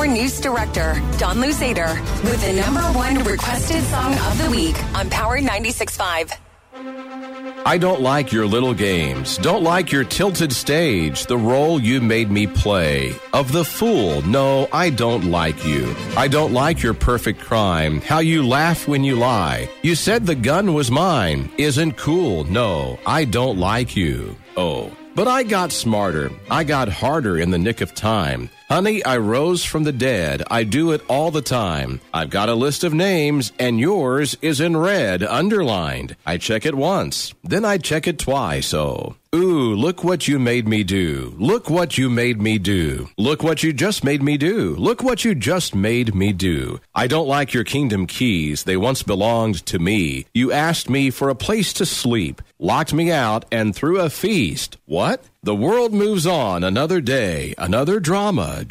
Power News Director, Don Lusader, with the #1 requested song of the week on Power 96.5. I don't like your little games, don't like your tilted stage, the role you made me play. Of the fool, no, I don't like you. I don't like your perfect crime, how you laugh when you lie. You said the gun was mine, isn't cool, no, I don't like you. Oh, but I got smarter, I got harder in the nick of time. Honey, I rose from the dead. I do it all the time. I've got a list of names, and yours is in red, underlined. I check it once, then I check it twice, oh. Ooh, look what you made me do. Look what you made me do. Look what you just made me do. Look what you just made me do. I don't like your kingdom keys. They once belonged to me. You asked me for a place to sleep, locked me out, and threw a feast. What? The world moves on, another day, another drama,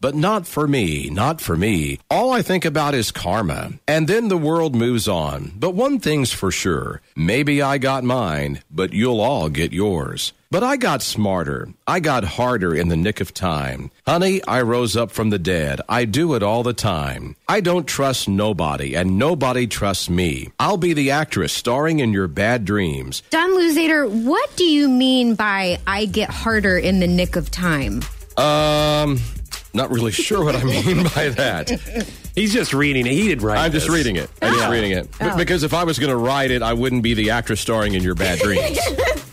but not for me. All I think about is karma. And then the world moves on, but one thing's for sure. Maybe I got mine, but you'll all get yours. But I got smarter. I got harder in the nick of time. Honey, I rose up from the dead. I do it all the time. I don't trust nobody, and nobody trusts me. I'll be the actress starring in your bad dreams. Don Lusader, what do you mean by I get harder in the nick of time? Not really sure what I mean by that. He's just reading it. He did write it. I'm just reading it. Because if I was going to write it, I wouldn't be the actress starring in your bad dreams.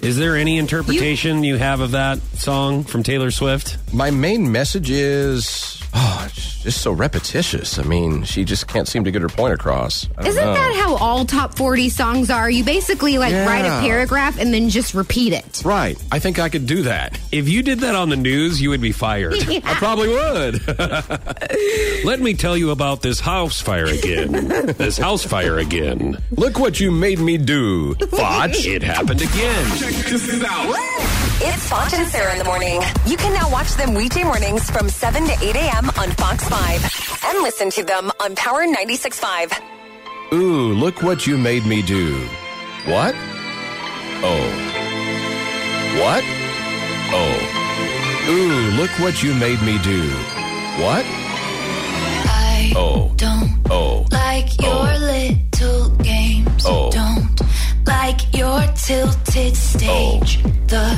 Is there any interpretation you have of that song from Taylor Swift? My main message is, it's just so repetitious. I mean, she just can't seem to get her point across. Isn't that how all top 40 songs are? You basically write a paragraph and then just repeat it. Right. I think I could do that. If you did that on the news, you would be fired. Yeah. I probably would. Let me tell you about this house fire again. This house fire again. Look what you made me do. Fudge. It happened again. This out. It's Font and Sarah in the morning. You can now watch them weekday mornings from 7 to 8 a.m. on Fox 5 and listen to them on Power 96.5. Ooh, look what you made me do. What? Oh. What? Oh. Ooh, look what you made me do. What? I don't like your little games. Oh. Don't like your tilted stage, the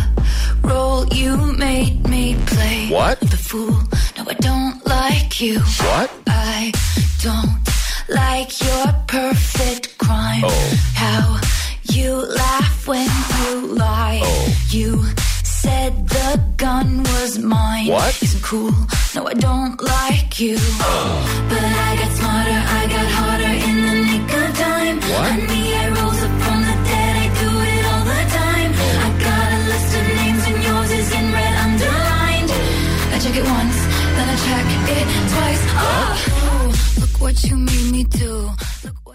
role you made me play. What? The fool, no, I don't like you. What? I don't like your perfect crime. Oh. How you laugh when you lie. Oh. You said the gun was mine. What? Isn't cool, no, I don't like you. Oh. But I got smarter, I got harder in the nick of time. What? Honey, I rose up from the dead, I do it all the time. Oh. I got a list of names and yours is in red, underlined. Oh. I check it once, then I check it twice. Oh. Oh, look what you made me do. Look